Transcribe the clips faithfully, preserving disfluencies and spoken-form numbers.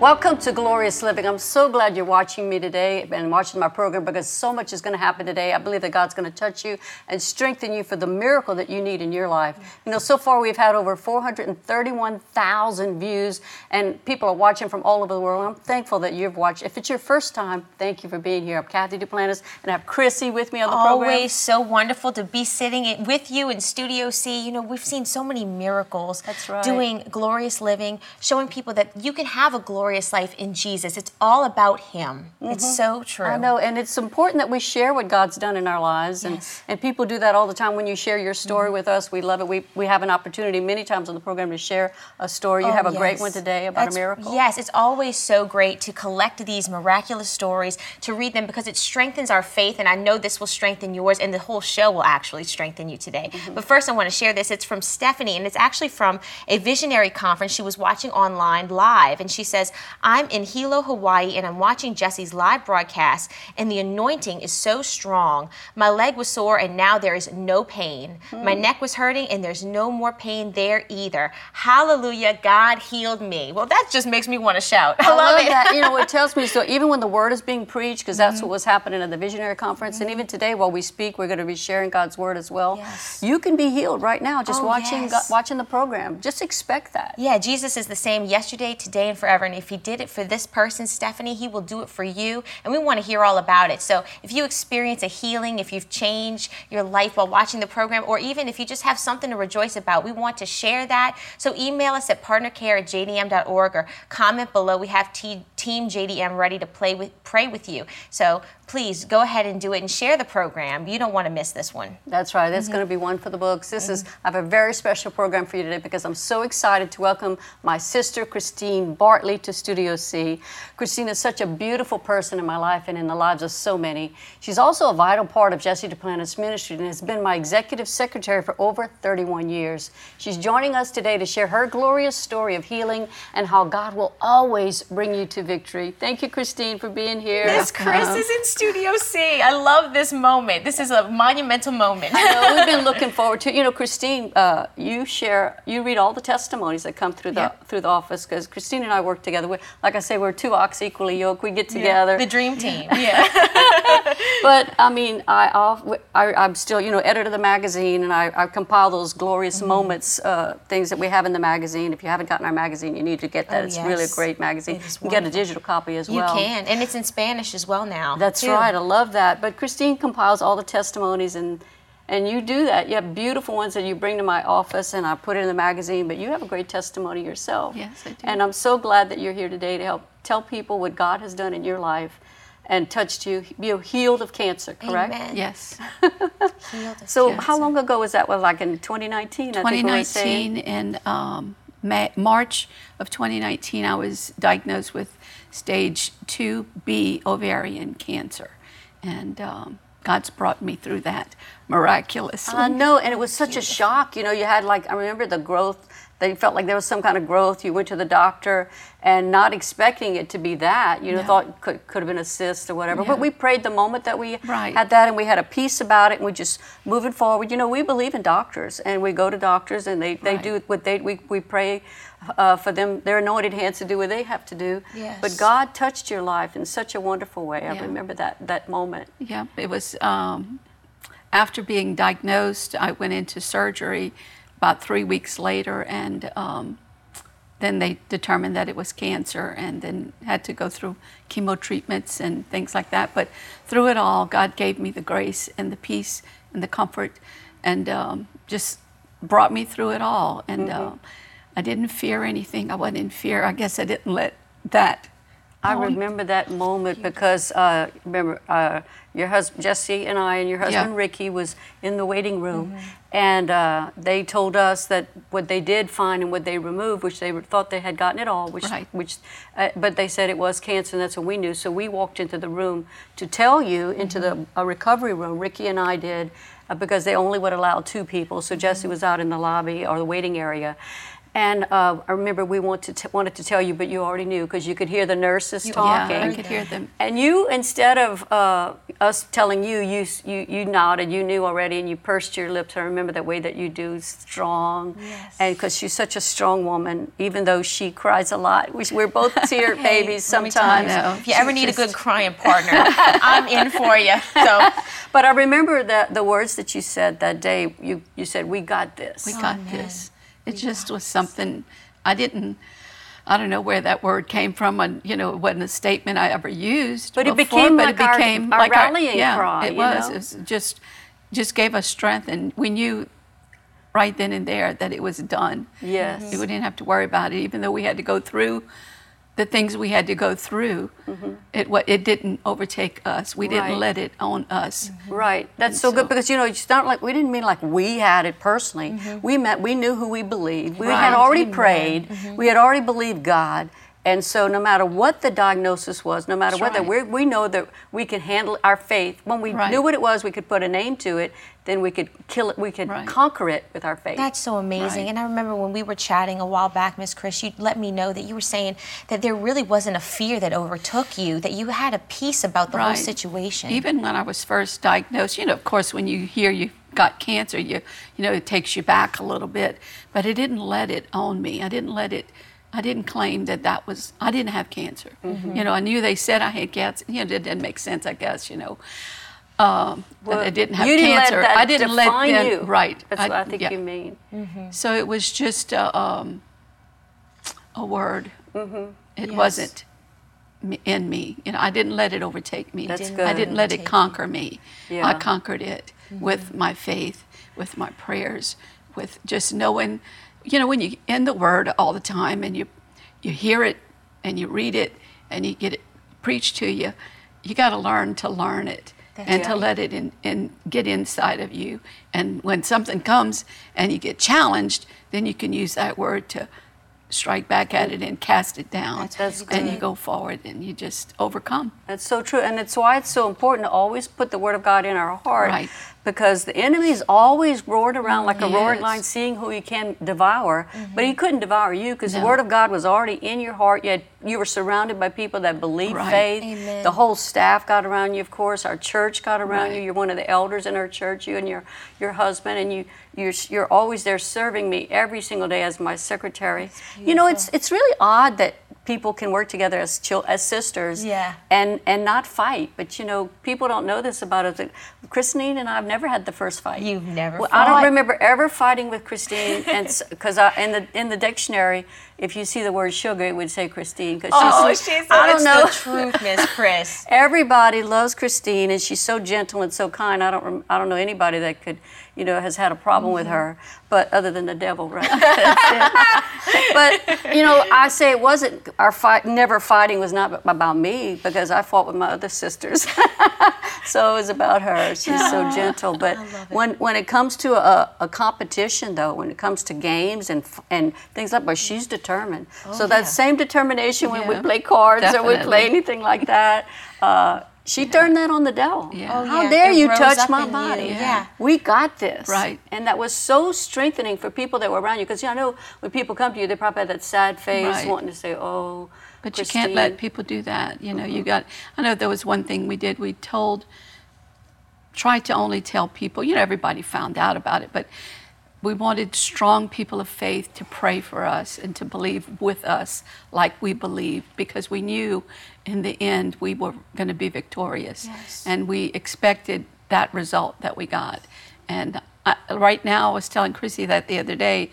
Welcome to Glorious Living. I'm so glad you're watching me today and watching my program, because so much is going to happen today. I believe that God's going to touch you and strengthen you for the miracle that you need in your life. You know, so far we've had over four hundred thirty-one thousand views, and people are watching from all over the world. I'm thankful that you've watched. If it's your first time, thank you for being here. I'm Kathy Duplantis, and I have Chrissy with me on the Always program. Always so wonderful to be sitting with you in Studio C. You know, we've seen so many miracles. That's right. Doing Glorious Living, showing people that you can have a glorious life in Jesus. It's all about Him. Mm-hmm. It's so true. I know, and it's important that we share what God's done in our lives, and, yes. and people do that all the time. When you share your story mm-hmm. with us, we love it. We we have an opportunity many times on the program to share a story. You oh, have a yes. great one today about That's, a miracle. Yes, it's always so great to collect these miraculous stories, to read them, because it strengthens our faith, and I know this will strengthen yours, and the whole show will actually strengthen you today. Mm-hmm. But first I want to share this. It's from Stephanie, and it's actually from a Visionary Conference. She was watching online live, and she says, I'm in Hilo, Hawaii, and I'm watching Jesse's live broadcast, and the anointing is so strong. My leg was sore, and now there is no pain. Mm. My neck was hurting, and there's no more pain there either. Hallelujah, God healed me. Well, that just makes me want to shout. I, I love, love it. That. You know, it tells me, so even when the word is being preached, because that's mm-hmm. what was happening at the Visionary Conference, mm-hmm. and even today while we speak, we're going to be sharing God's word as well. Yes. You can be healed right now just oh, watching yes. God, watching the program. Just expect that. Yeah, Jesus is the same yesterday, today, and forever, and if He did it for this person, Stephanie, He will do it for you, and we want to hear all about it. So if you experience a healing, if you've changed your life while watching the program, or even if you just have something to rejoice about, we want to share that. So email us at partnercare at j d m dot org or comment below. We have T- Team J D M ready to play with, pray with you. So please go ahead and do it and share the program. You don't want to miss this one. That's right. That's mm-hmm. going to be one for the books. This mm-hmm. is, I have a very special program for you today, because I'm so excited to welcome my sister, Christine Bartley, to Studio C. Christine is such a beautiful person in my life and in the lives of so many. She's also a vital part of Jesse Duplantis Ministries and has been my executive secretary for over thirty-one years. She's joining us today to share her glorious story of healing and how God will always bring you to victory. Thank you, Christine, for being here. Miss Chris is in Studio C. I love this moment. This is a monumental moment. I know, we've been looking forward to it. You know, Christine, uh, you share, you read all the testimonies that come through the yeah. through the office, because Christine and I work together. We're, like I say, we're two ox equally yoked. We get together. Yeah, the dream team. Yeah. But I mean, I, I I'm still, you know, editor of the magazine, and I, I compile those glorious mm-hmm. moments, uh, things that we have in the magazine. If you haven't gotten our magazine, you need to get that. Oh, it's yes. really a great magazine. You can get a digital copy as well. You can, and it's in Spanish as well now. That's too. Right. I love that. But Christine compiles all the testimonies, and. And you do that. You have beautiful ones that you bring to my office, and I put it in the magazine, but you have a great testimony yourself. Yes, I do. And I'm so glad that you're here today to help tell people what God has done in your life and touched you. You're healed of cancer, correct? Amen. Yes. Healed of so cancer. How long ago was that? Well, like in twenty nineteen, I think we were saying. twenty nineteen, and um, May, March of twenty nineteen, I was diagnosed with stage two B ovarian cancer. And... Um, God's brought me through that miraculously. I uh, know, and it was such a shock. You know, you had like, I remember the growth, they felt like there was some kind of growth. You went to the doctor and not expecting it to be that. You know, no. thought it could, could have been a cyst or whatever. No. But we prayed the moment that we right. had that, and we had a peace about it, and we just moving forward. You know, we believe in doctors, and we go to doctors, and they, they right. do what they, we, we pray uh, for them, their anointed hands to do what they have to do. Yes. But God touched your life in such a wonderful way. I yeah. remember that, that moment. Yeah, it was um, after being diagnosed, I went into surgery about three weeks later, and um, then they determined that it was cancer, and then had to go through chemo treatments and things like that. But through it all, God gave me the grace and the peace and the comfort, and um, just brought me through it all. And mm-hmm. uh, I didn't fear anything. I wasn't in fear. I guess I didn't let that. I oh, remember that moment because, uh, remember, uh, your husband, Jesse, and I, and your husband, yeah. Ricky, was in the waiting room, mm-hmm. and uh, they told us that what they did find and what they removed, which they thought they had gotten it all, which, right. which, uh, but they said it was cancer, and that's what we knew, so we walked into the room to tell you, into mm-hmm. the a recovery room, Ricky and I did, uh, because they only would allow two people, so Jesse mm-hmm. was out in the lobby or the waiting area. And uh, I remember we want to t- wanted to tell you, but you already knew because you could hear the nurses you, talking. Yeah, I could hear them. And you, instead of uh, us telling you, you, you, you nodded, you knew already, and you pursed your lips. I remember the way that you do, strong. Yes. And because she's such a strong woman, even though she cries a lot. We, we're both tear hey, babies sometimes. You, if you ever need just... a good crying partner, I'm in for you. So, but I remember the, the words that you said that day. You, you said, we got this. We got oh, this. It just was something I didn't, I don't know where that word came from. And, you know, it wasn't a statement I ever used. But before, it became but like, it became our, like our rallying our, yeah, cry. It was. It was just, just gave us strength. And we knew right then and there that it was done. Yes. Mm-hmm. We didn't have to worry about it, even though we had to go through the things we had to go through. Mm-hmm. It it didn't overtake us. We didn't right. let it own us. Mm-hmm. Right. That's so, so good because, you know, it's not like we didn't mean like we had it personally. Mm-hmm. We met, we knew who we believed. We right. had already Amen. prayed. Mm-hmm. We had already believed God. And so no matter what the diagnosis was, no matter That's what, right. we we know that we can handle our faith. When we right. knew what it was, we could put a name to it. Then we could kill it. We could right. conquer it with our faith. That's so amazing. Right. And I remember when we were chatting a while back, Miss Chris, you let me know that you were saying that there really wasn't a fear that overtook you, that you had a peace about the right. whole situation. Even when I was first diagnosed, you know, of course, when you hear you got cancer, you you know, it takes you back a little bit. But it didn't let it own me. I didn't let it. I didn't claim that that was, I didn't have cancer. Mm-hmm. You know, I knew they said I had cancer. You know, it didn't make sense, I guess, you know. Um, well, I didn't have you didn't cancer. Let that I didn't define let that, you. Right. That's I, what I think yeah. you mean. Mm-hmm. So it was just a, um, a word. Mm-hmm. It yes. wasn't in me. You know, I didn't let it overtake me. That's good. I didn't let it conquer you. me. Yeah. I conquered it mm-hmm. with my faith, with my prayers, with just knowing. You know, when you in the Word all the time and you you hear it and you read it and you get it preached to you, you got to learn to learn it That's and right. to let it in, in, get inside of you. And when something comes and you get challenged, then you can use that word to strike back at it and cast it down. That's and good. You go forward and you just overcome. That's so true. And it's why it's so important to always put the Word of God in our heart. Right. Because the enemy's always roared around like yes. a roaring lion, seeing who he can devour. Mm-hmm. But he couldn't devour you because no. the Word of God was already in your heart. You, had, you were surrounded by people that believed right. faith. Amen. The whole staff got around you, of course. Our church got around right. you. You're one of the elders in our church, you and your, your husband. And you, you're, you're always there serving me every single day as my secretary. You know, it's it's really odd that people can work together as chil- as sisters yeah. and, and not fight. But, you know, people don't know this about us. Christine and I have never had the first fight. You've never well, fought? I don't remember ever fighting with Christine. Because in the in the dictionary, if you see the word sugar, it would say Christine. Cause oh, she's, she's I don't know. The truth, Miss Chris. Everybody loves Christine, and she's so gentle and so kind. I don't I don't know anybody that could, you know, has had a problem mm-hmm. with her, but other than the devil, right? That's it. But, you know, I say it wasn't. Our fight, never fighting was not about me because I fought with my other sisters. So it was about her. She's yeah. so gentle. But when when it comes to a, a competition, though, when it comes to games and and things like that, but she's determined. Oh, so yeah. that same determination yeah. when we play cards Definitely. or we play anything like that, uh, she yeah. turned that on the devil. Yeah. Oh, How yeah. dare it you touch my body? Yeah. yeah, we got this. Right. And that was so strengthening for people that were around you. Because you know, I know when people come to you, they probably have that sad face, right. wanting to say, "Oh, but Christine. You can't let people do that." You know, mm-hmm. you got. I know there was one thing we did. We told, tried to only tell people. You know, everybody found out about it, but we wanted strong people of faith to pray for us and to believe with us like we believed, because we knew in the end we were going to be victorious. Yes. And we expected that result that we got. And I, right now, I was telling Chrissy that the other day,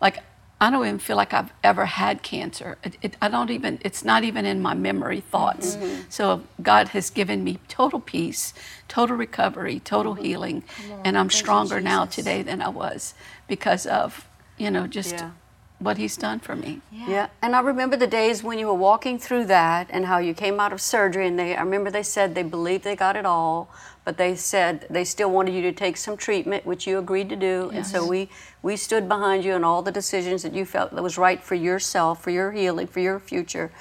like, I don't even feel like I've ever had cancer. It, it, I don't even, it's not even in my memory thoughts. Mm-hmm. So God has given me total peace, total recovery, total mm-hmm. healing. Lord, and I'm stronger now today than I was because of, you know, just yeah. what he's done for me. Yeah. yeah. And I remember the days when you were walking through that and how you came out of surgery. And they, I remember they said they believed they got it all. But they said they still wanted you to take some treatment, which you agreed to do. Yes. And so we, we stood behind you in all the decisions that you felt that was right for yourself, for your healing, for your future.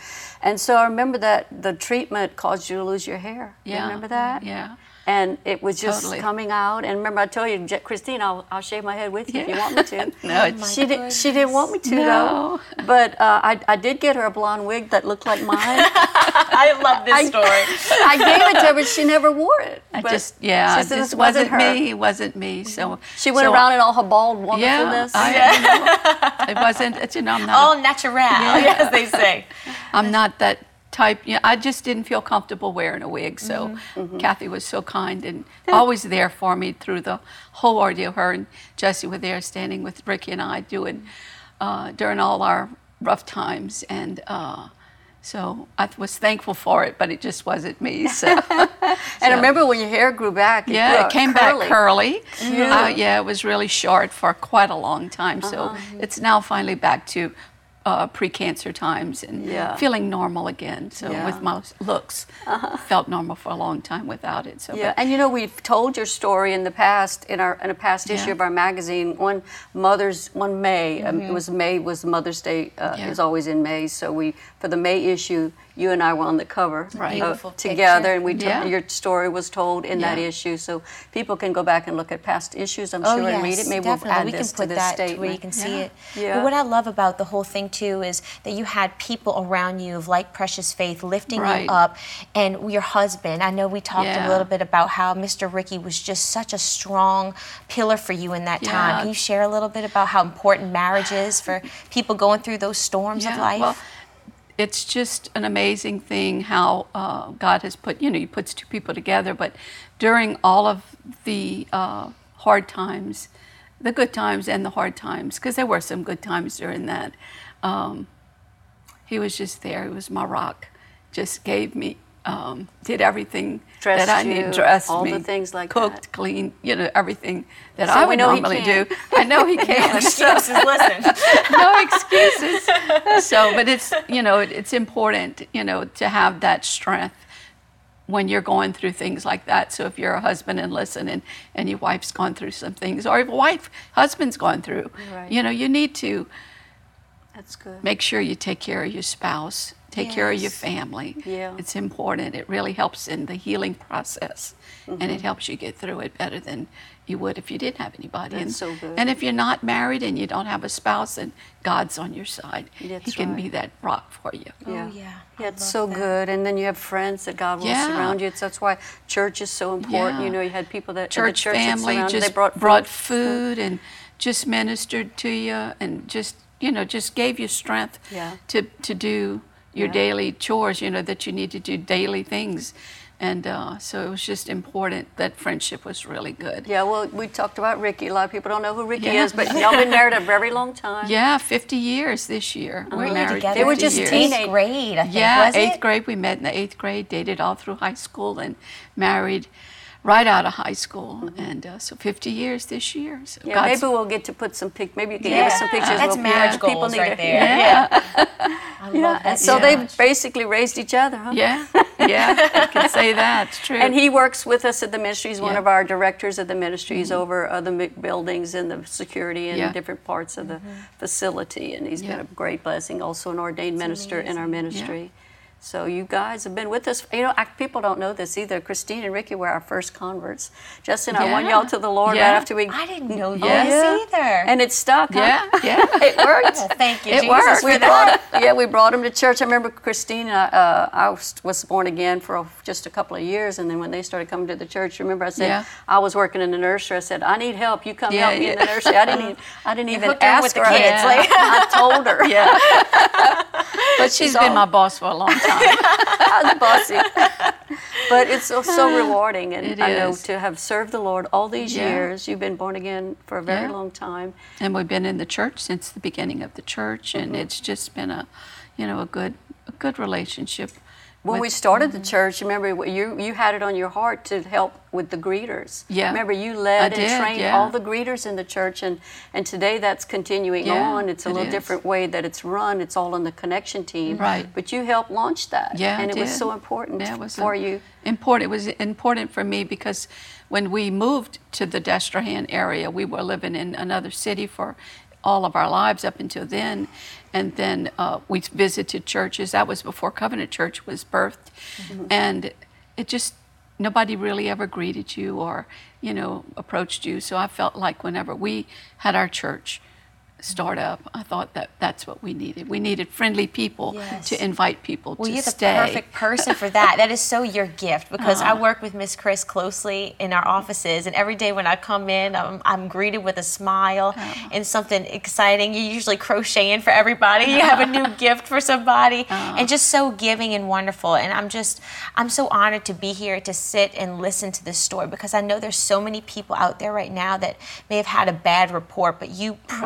And so I remember that the treatment caused you to lose your hair. Yeah. You remember that? Yeah. And it was just totally. coming out. And remember, I told you, Christine, I'll, I'll shave my head with you yeah. if you want me to. no, oh she didn't. She didn't want me to no. though. But uh, I, I did get her a blonde wig that looked like mine. I love this I, story. I gave it to her, but she never wore it. I but just yeah, she said, this, this wasn't, wasn't me. It wasn't me. So she went so, around in all her bald wonderfulness. Yeah, I, yeah. You know, it wasn't. You know, I'm not all natural, yeah. yeah. as they say. I'm not that. Type, you know, I just didn't feel comfortable wearing a wig, so mm-hmm. Mm-hmm. Kathy was so kind and always there for me through the whole ordeal. Her and Jesse were there, standing with Ricky and I, doing uh, during all our rough times, and uh, so I was thankful for it. But it just wasn't me. So, and so. I remember when your hair grew back. It yeah, grew it came curly. back curly. Uh, yeah, it was really short for quite a long time. So uh-huh. it's now finally back to. Uh, pre-cancer times and yeah. feeling normal again. So yeah. with my looks, uh-huh. felt normal for a long time without it. So yeah, and you know we've told your story in the past in our in a past yeah. issue of our magazine. One Mother's one May mm-hmm. um, it was May was Mother's Day uh, yeah. is always in May. So we for the May issue, you and I were on the cover right. uh, together, and we t- yeah. your story was told in yeah. that issue. So people can go back and look at past issues. I'm oh, sure yes, and read it. Maybe definitely. We'll add we this can put to this statement where you can see yeah. it. Yeah. But what I love about the whole thing too is that you had people around you of like precious faith lifting right. you up, and your husband. I know we talked yeah. a little bit about how Mister Ricky was just such a strong pillar for you in that yeah. time. Can you share a little bit about how important marriage is for people going through those storms yeah. of life? Well, it's just an amazing thing how uh, God has put, you know, he puts two people together, but during all of the uh, hard times, the good times and the hard times, because there were some good times during that, Um, he was just there. He was my rock. Just gave me, um, did everything dressed that I needed. Dressed all me, all the things like cooked, that. Cooked, cleaned, you know, everything that so I would normally do. I know he can. No excuses. Listen, no excuses. So, but it's you know, it, it's important you know to have that strength when you're going through things like that. So if you're a husband and listen, and, and your wife's gone through some things, or if a wife, husband's gone through, right. you know, you need to. That's good. Make sure you take care of your spouse. Take yes. care of your family. Yeah. It's important. It really helps in the healing process, mm-hmm. and it helps you get through it better than you would if you didn't have anybody. That's and, so good. And if you're not married and you don't have a spouse, then God's on your side. That's he can right. be that rock for you. Yeah. Oh, yeah. Yeah, it's so that. good. And then you have friends that God will yeah. surround you. It's, that's why church is so important. Yeah. You know, you had people that church, the church family that just they brought food, brought food and just ministered to you and just. You know, just gave you strength yeah. to, to do your yeah. daily chores, you know, that you need to do daily things. And uh, so it was just important that friendship was really good. Yeah, well, we talked about Ricky. A lot of people don't know who Ricky yeah. is, but y'all been married a very long time. Yeah, fifty years this year. Uh-huh. We're married together. They were just eighth grade, I think, yeah, was it? Yeah, eighth grade. We met in the eighth grade, dated all through high school, and married right out of high school, mm-hmm. and uh, so fifty years this year. So yeah, God's maybe we'll get to put some pic. Maybe you can yeah. give us some pictures. That's we'll marriage goals people need right to, there. Yeah, yeah. I love yeah. that. And so yeah. they basically raised each other, huh? Yeah, yeah, I can say that. It's true. And he works with us at the ministries. Yeah. One of our directors at the ministries mm-hmm. over uh, the buildings and the security and yeah. different parts of the mm-hmm. facility, and he's yeah. been a great blessing. Also, an ordained That's minister amazing. in our ministry. Yeah. So you guys have been with us. You know, I, people don't know this either. Christine and Ricky were our first converts. Justin, yeah. I won y'all to the Lord yeah. right after we... I didn't know yeah. this either. And it stuck, huh? Yeah, yeah. It worked. Well, thank you, it Jesus, worked. We brought, yeah, we brought them to church. I remember Christine and I, uh, I was, was born again for a, just a couple of years, and then when they started coming to the church, remember I said, yeah. I was working in the nursery. I said, I need help. You come yeah, help yeah. me in the nursery. I didn't even, I didn't even ask with her. The kids. Like, I told her. Yeah. But she's, she's been all, my boss for a long time. I was bossy. But it's so, so rewarding. And I know to have served the Lord all these yeah. years. You've been born again for a very yeah. long time. And we've been in the church since the beginning of the church. And mm-hmm. it's just been a, you know, a good, a good relationship. When with, we started mm-hmm. the church, remember, you you had it on your heart to help with the greeters. Yeah. Remember, you led I and did, trained yeah. all the greeters in the church, and, and today that's continuing yeah, on. It's a it little is. different way that it's run. It's all on the connection team. Right. But you helped launch that. Yeah, And I it did. was so important yeah, it was for a, you. Important. It was important for me because when we moved to the Destrehan area, we were living in another city for all of our lives up until then. And then uh, we visited churches. That was before Covenant Church was birthed. Mm-hmm. And it just nobody really ever greeted you or, you know, approached you. So I felt like whenever we had our church start up, I thought that that's what we needed. We needed friendly people yes. to invite people well, to stay. Well, you're the perfect person for that. That is so your gift, because uh-huh. I work with Miss Chris closely in our offices, and every day when I come in, I'm, I'm greeted with a smile uh-huh. and something exciting. You're usually crocheting for everybody. You have a new gift for somebody, uh-huh. and just so giving and wonderful. And I'm just, I'm so honored to be here to sit and listen to this story, because I know there's so many people out there right now that may have had a bad report, but you prove.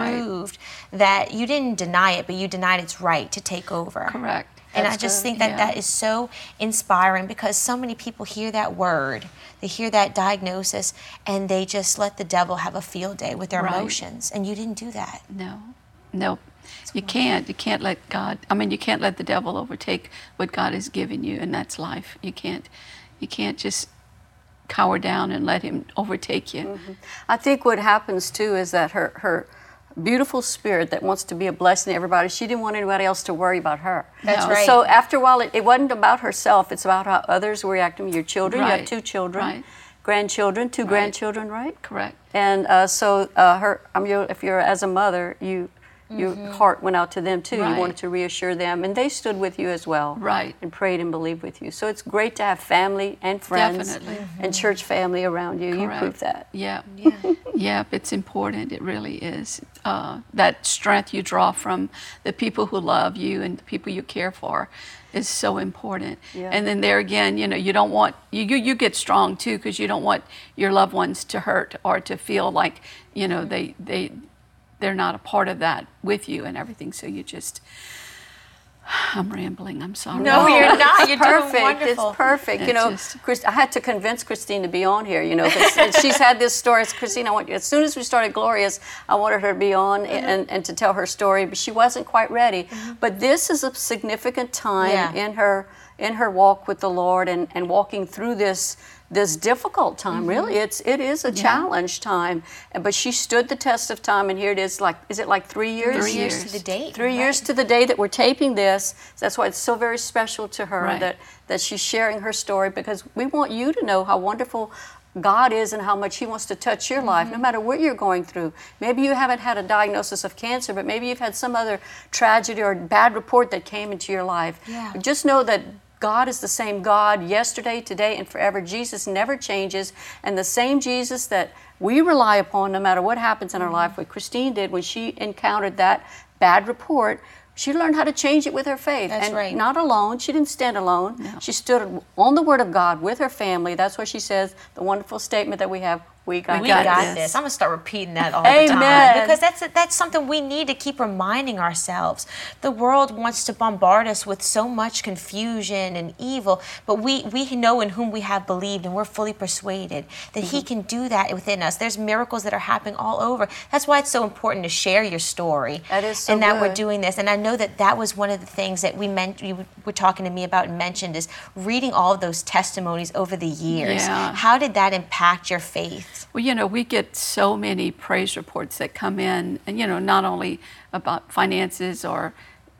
Right. That you didn't deny it, but you denied its right to take over. Correct. And that's I just good. think that yeah. that is so inspiring, because so many people hear that word, they hear that diagnosis, and they just let the devil have a field day with their right. emotions. And you didn't do that. No, no, that's you wonderful. can't. You can't let God. I mean, you can't let the devil overtake what God has given you, and that's life. You can't. You can't just cower down and let him overtake you. Mm-hmm. I think what happens too is that her her. beautiful spirit that wants to be a blessing to everybody. She didn't want anybody else to worry about her. That's no. right. So after a while, it, it wasn't about herself. It's about how others were reacting. Your children, right. you have two children, right. grandchildren, two right. grandchildren, right? Correct. And uh, so, uh, her. I mean, if you're as a mother, you, mm-hmm. your heart went out to them too. Right. You wanted to reassure them, and they stood with you as well, right? And prayed and believed with you. So it's great to have family and friends, definitely, mm-hmm. and church family around you. Correct. You proved that. Yeah. Yeah. Yep, it's important. It really is. Uh, that strength you draw from the people who love you and the people you care for is so important. Yeah. And then there again, you know, you don't want, you, you, you get strong too, because you don't want your loved ones to hurt or to feel like, you know, they, they, they're not a part of that with you and everything. So you just... I'm rambling. I'm sorry. No, you're not. You're perfect. Doing wonderful. It's perfect. It's you know, just... Chris, I had to convince Christine to be on here. You know, and she's had this story. Christine, I want you. As soon as we started Glorious, I wanted her to be on mm-hmm. and, and to tell her story, but she wasn't quite ready. Mm-hmm. But this is a significant time yeah. in her in her walk with the Lord and, and walking through this. this difficult time, mm-hmm. really. It's, it is a yeah. challenge time, but she stood the test of time, and here it is, like, is it like three years? Three, three years, years to the day. Three right. years to the day that we're taping this. That's why it's so very special to her right. that, that she's sharing her story, because we want you to know how wonderful God is and how much he wants to touch your mm-hmm. life, no matter what you're going through. Maybe you haven't had a diagnosis of cancer, but maybe you've had some other tragedy or bad report that came into your life. Yeah. Just know that God is the same God yesterday, today, and forever. Jesus never changes. And the same Jesus that we rely upon no matter what happens in our life, what Christine did when she encountered that bad report, she learned how to change it with her faith. That's and right. not alone. She didn't stand alone. No. She stood on the Word of God with her family. That's why she says the wonderful statement that we have, we got, we got this. this. I'm going to start repeating that all Amen. the time. Because that's that's something we need to keep reminding ourselves. The world wants to bombard us with so much confusion and evil, but we, we know in whom we have believed, and we're fully persuaded that mm-hmm. he can do that within us. There's miracles that are happening all over. That's why it's so important to share your story. That is so And that good. we're doing this. And I know that that was one of the things that we meant, you were talking to me about and mentioned, is reading all of those testimonies over the years. Yeah. How did that impact your faith? Well, you know, we get so many praise reports that come in, and, you know, not only about finances or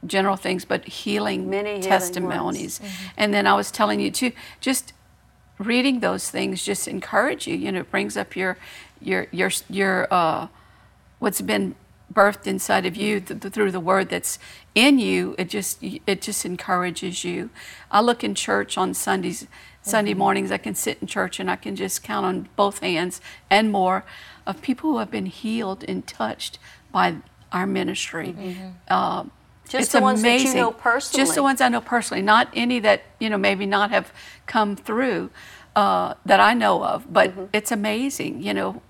general things, but healing Many testimonies. Healing mm-hmm. And then I was telling you, too, just reading those things just encourage you. You know, it brings up your, your, your, your uh, what's been birthed inside of you th- through the word that's in you. It just, it just encourages you. I look in church on Sundays. Sunday mornings, I can sit in church and I can just count on both hands and more of people who have been healed and touched by our ministry. Mm-hmm. Uh, just the ones amazing. that you know personally. Just the ones I know personally, not any that, you know, maybe not have come through uh, that I know of, but mm-hmm. it's amazing, you know,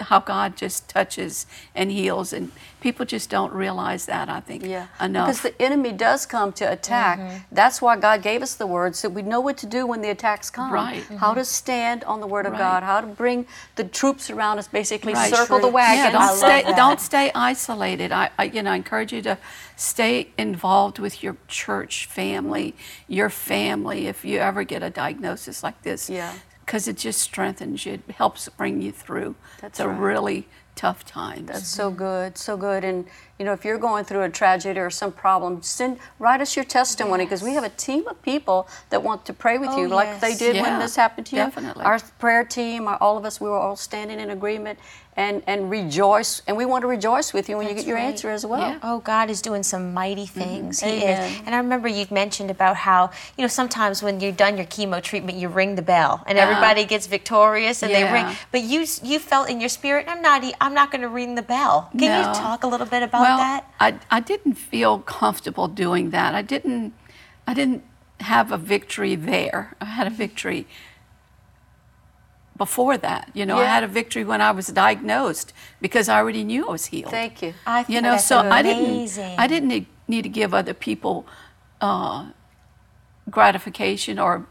how God just touches and heals, and people just don't realize that, I think, yeah. enough. Because the enemy does come to attack. Mm-hmm. That's why God gave us the Word, so we know what to do when the attacks come. Right. Mm-hmm. How to stand on the Word of right. God, how to bring the troops around us, basically right. circle True. the wagon. Yeah, don't, stay, don't stay isolated. I, I you know, I encourage you to stay involved with your church family, your family, if you ever get a diagnosis like this. Yeah. because it just strengthens you. It helps bring you through That's the right. really tough times. That's so good, so good. And, you know, if you're going through a tragedy or some problem, send, write us your testimony, because yes. we have a team of people that want to pray with oh, you like yes. they did yeah. when this happened to you. Definitely. Our prayer team, our, all of us, we were all standing in agreement and, and rejoice. And we want to rejoice with you when That's you get your right. answer as well. Yeah. Oh, God is doing some mighty things. Mm-hmm. He Amen. is. And I remember you mentioned about how, you know, sometimes when you're done your chemo treatment, you ring the bell and everybody. Uh-huh. Everybody gets victorious and yeah. they ring. But you you felt in your spirit, I'm not I'm not going to ring the bell. Can no. you talk a little bit about well, that? I I didn't feel comfortable doing that. I didn't I didn't have a victory there. I had a victory before that. You know, yeah. I had a victory when I was diagnosed because I already knew I was healed. Thank you. I think you know, that's so amazing. I didn't I didn't need to give other people uh, gratification or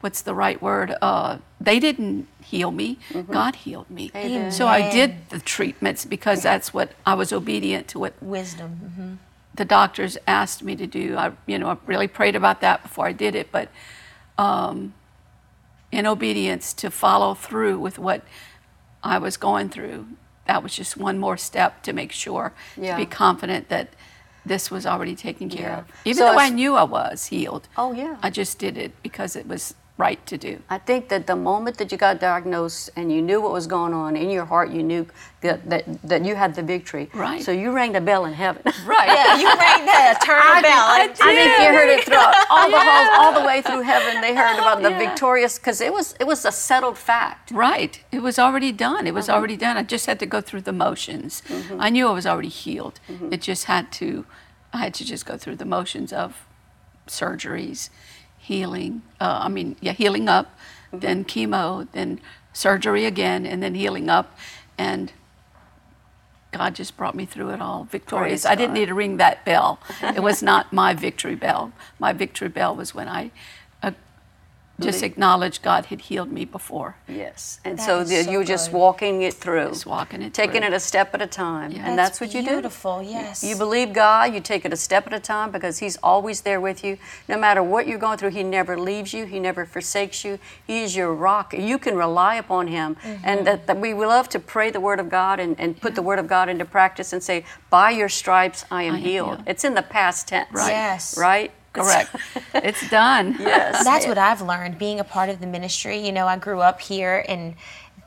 what's the right word? Uh, they didn't heal me. Mm-hmm. God healed me. Amen. So I did the treatments because that's what I was obedient to. What wisdom mm-hmm. the doctors asked me to do. I, you know, I really prayed about that before I did it. But um, in obedience to follow through with what I was going through, that was just one more step to make sure yeah. to be confident that this was already taken care yeah. of. Even so though I knew I was healed. Oh yeah. I just did it because it was right to do. I think that the moment that you got diagnosed and you knew what was going on, in your heart you knew that that, that you had the victory. Right. So you rang the bell in heaven. Right. Yeah, you rang the turn I, bell. I, I, did. I think you heard it throughout all the halls, yeah. all the way through heaven. They heard about the yeah. victorious, because it was, it was a settled fact. Right. It was already done. It was uh-huh. already done. I just had to go through the motions. Mm-hmm. I knew I was already healed. Mm-hmm. It just had to, I had to just go through the motions of surgeries, healing, uh, I mean, yeah, healing up, mm-hmm. then chemo, then surgery again, and then healing up. And God just brought me through it all victorious. I didn't need to ring that bell. It was not my victory bell. My victory bell was when I uh, just acknowledged God had healed me before. Yes, and that so, the, so you were just walking it through. Just walking it Taking through. it a step at a time, yeah. and that's, that's what you do. Beautiful, yes. You believe God, you take it a step at a time, because He's always there with you. No matter what you're going through, He never leaves you, He never forsakes you. He is your rock. You can rely upon Him. Mm-hmm. And that, that we love to pray the Word of God and, and put yeah. the Word of God into practice and say, by your stripes I am, I am healed. healed. It's in the past tense. Right. Yes. Right? Correct. It's done. Yes. That's what I've learned being a part of the ministry. You know, I grew up here and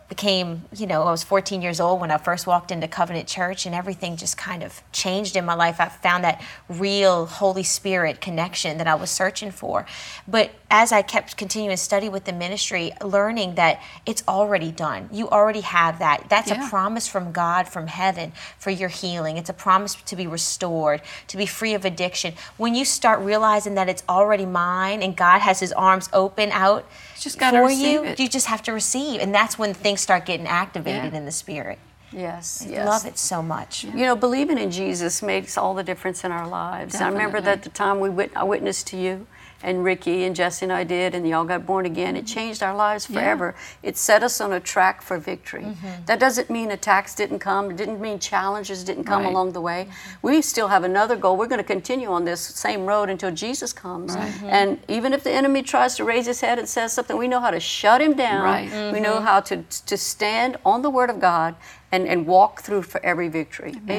became, you know, I was fourteen years old when I first walked into Covenant Church, and everything just kind of changed in my life. I found that real Holy Spirit connection that I was searching for. But as I kept continuing to study with the ministry, learning that it's already done. You already have that. That's yeah. a promise from God, from heaven, for your healing. It's a promise to be restored, to be free of addiction. When you start realizing that it's already mine and God has His arms open out, just gotta for you, it. you just have to receive. And that's when things start getting activated yeah. in the spirit. Yes, I yes. love it so much. Yeah. You know, believing in Jesus makes all the difference in our lives. Definitely. I remember that the time we wit- I witnessed to you, and Ricky and Jesse and I did, and y'all got born again. It changed our lives forever. Yeah. It set us on a track for victory. Mm-hmm. That doesn't mean attacks didn't come. It didn't mean challenges didn't come right. along the way. Mm-hmm. We still have another goal. We're going to continue on this same road until Jesus comes. Right. Mm-hmm. And even if the enemy tries to raise his head and says something, we know how to shut him down. Right. Mm-hmm. We know how to, to stand on the Word of God and, and walk through for every victory. Amen.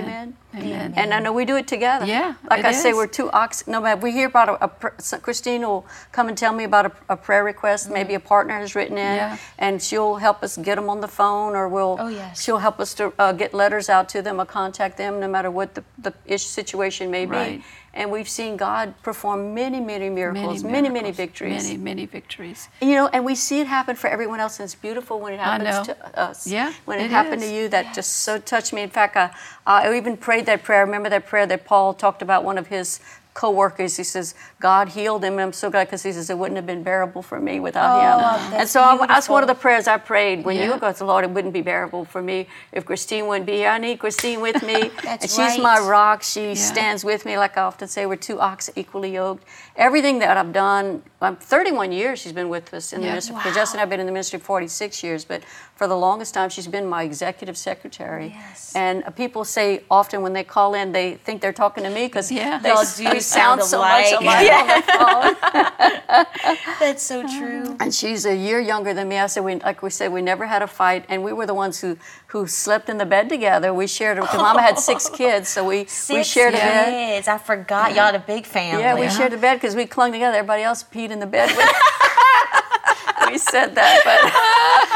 Amen. Amen. And I know we do it together. Yeah, like I is. say, we're two ox. No matter, we hear about a, a pr- Christine will come and tell me about a, a prayer request. Mm-hmm. Maybe a partner has written in, yeah. and she'll help us get them on the phone, or we'll. Oh, yes. She'll help us to uh, get letters out to them or contact them, no matter what the the issue, situation may be. Right. And we've seen God perform many, many miracles, many, miracles, many, many victories. Many, many victories. You know, and we see it happen for everyone else, and it's beautiful when it happens to us. Yeah, when it, it happened is. to you, that yes. just so touched me. In fact, I, I even prayed that prayer. I remember that prayer that Paul talked about, one of his co-workers. He says, God healed him, and I'm so glad, because he says, it wouldn't have been bearable for me without oh, him. That's and so I, that's one of the prayers I prayed when yeah. you go to the Lord. It wouldn't be bearable for me if Christine wouldn't be here. I need Christine with me. That's and she's right. my rock. She yeah. stands with me. Like I often say, we're two ox equally yoked. Everything that I've done, I'm thirty-one years she's been with us in yeah. the ministry. Wow. Justin and I have been in the ministry forty-six years, but for the longest time, she's been my executive secretary. Yes. And people say often when they call in, they think they're talking to me, because yeah. they sound alike. So much alike yeah. on the phone. That's so true. And she's a year younger than me. I said, we, like we said, we never had a fight, and we were the ones who, who slept in the bed together. We shared. Because Mama had six kids, so we six we shared kids. a bed. Kids, I forgot. Mm-hmm. Y'all had a big family. Yeah, we huh? shared a bed because we clung together. Everybody else peed in the bed with us. We said that,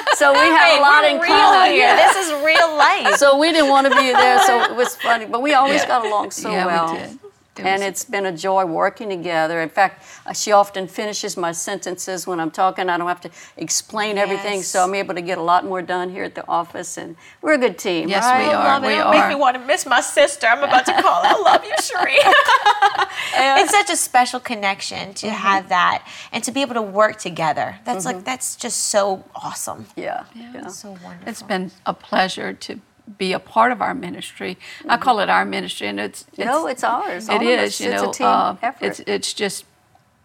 but so we had hey, a lot in common here. Yeah. This is real life. So we didn't want to be there, so it was funny. But we always yeah. got along so yeah, well. We did. There and it's been a joy working together. In fact, she often finishes my sentences when I'm talking. I don't have to explain yes. everything, so I'm able to get a lot more done here at the office. And we're a good team. Yes, right? we are. I love it. We It'll are. Make me want to miss my sister. I'm about to call. I love you, Sheree. It's such a special connection to mm-hmm. have that and to be able to work together. That's mm-hmm. like that's just so awesome. Yeah, yeah, yeah. It's so wonderful. It's been a pleasure to be a part of our ministry. Mm-hmm. I call it our ministry, and it's, it's no, it's ours. It All is, us. you it's know. A team uh, effort. It's it's just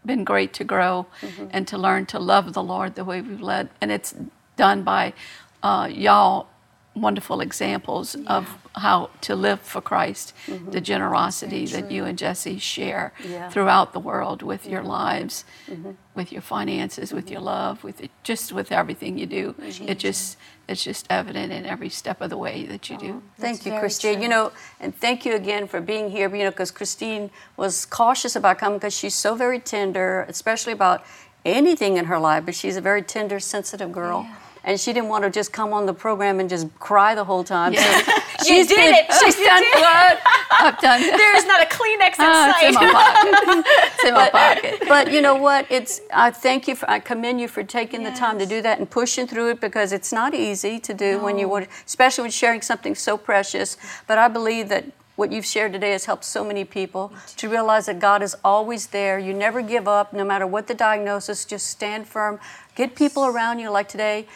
been great to grow mm-hmm. and to learn to love the Lord the way we've led, and it's done by uh, y'all wonderful examples yeah. of how to live for Christ. Mm-hmm. The generosity that you and Jesse share yeah. throughout the world with yeah. your lives, mm-hmm. with your finances, mm-hmm. with your love, with it, just with everything you do. Mm-hmm. It just. It's just evident in every step of the way that you do. Oh, thank you, Christine. True. You know, and thank you again for being here, you know, because Christine was cautious about coming because she's so very tender, especially about anything in her life, but she's a very tender, sensitive girl. Yeah. And she didn't want to just come on the program and just cry the whole time. Yeah. So she's you did been, it. She's you done what? I've done that. There is not a Kleenex in uh, sight. It's in my pocket. It's in my pocket. But you know what? It's. I thank you. For, I commend you for taking yes. the time to do that and pushing through it because it's not easy to do no. when you would, especially when sharing something so precious. But I believe that what you've shared today has helped so many people to realize that God is always there. You never give up, no matter what the diagnosis. Just stand firm. Get people around you like today.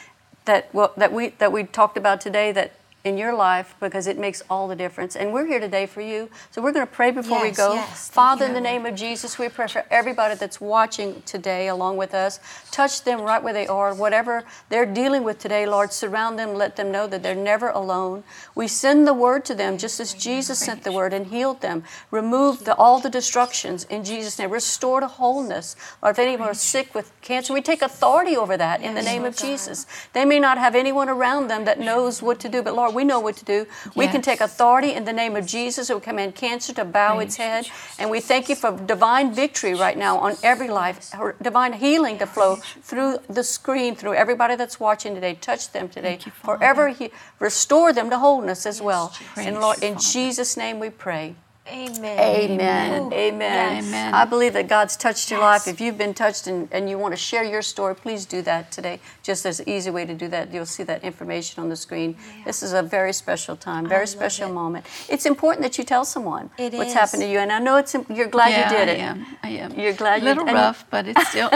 That well, that we that we talked about today that in your life because it makes all the difference. And we're here today for you. So we're going to pray before yes, we go. Yes, Father, in the name of Jesus, we pray for everybody that's watching today along with us. Touch them right where they are. Whatever they're dealing with today, Lord, surround them. Let them know that they're never alone. We send the word to them just as Jesus sent the word and healed them. Remove the, all the destructions in Jesus' name. Restore to wholeness. Or if anyone is sick with cancer, we take authority over that in the name of Jesus. They may not have anyone around them that knows what to do, but Lord, we know what to do. Yes. We can take authority in the name of Jesus. We command cancer to bow its head. And we thank you for divine victory right now on every life, divine healing to flow through the screen, through everybody that's watching today. Touch them today. You, Forever he- restore them to wholeness as yes, well. Jesus. And Lord, in Jesus' name we pray. Amen. Amen. Amen. Amen. Amen. I believe that God's touched your yes. life. If you've been touched and, and you want to share your story, please do that today. Just there's an easy way to do that. You'll see that information on the screen. Yeah. This is a very special time, very special it. moment. It's important that you tell someone it what's is. happened to you. And I know it's you're glad yeah, you did it. I am. I am. You're glad you did it. A little rough, but it's still.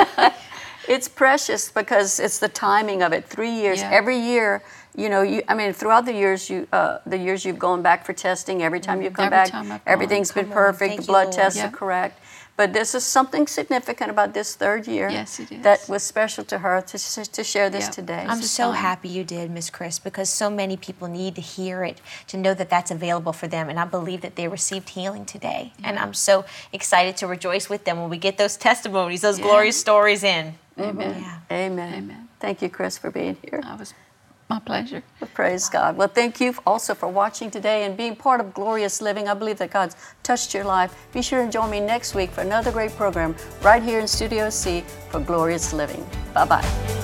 It's precious because it's the timing of it. Three years, yeah. every year. You know, you, I mean, throughout the years, you uh, the years you've gone back for testing. Every time you've come every back, time I've everything's gone. been Come perfect. On. The blood tests yeah. are correct. But this is something significant about this third year. Yes, it is. That was special to her to, to share this yep. today. I'm so happy you did, Miss Chris, because so many people need to hear it, to know that that's available for them. And I believe that they received healing today. Yeah. And I'm so excited to rejoice with them when we get those testimonies, those yeah. glorious stories in. Amen. Mm-hmm. Yeah. Amen. Amen. Thank you, Chris, for being here. I was My pleasure. Well, praise God. Well, thank you also for watching today and being part of Glorious Living. I believe that God's touched your life. Be sure and join me next week for another great program right here in Studio C for Glorious Living. Bye-bye.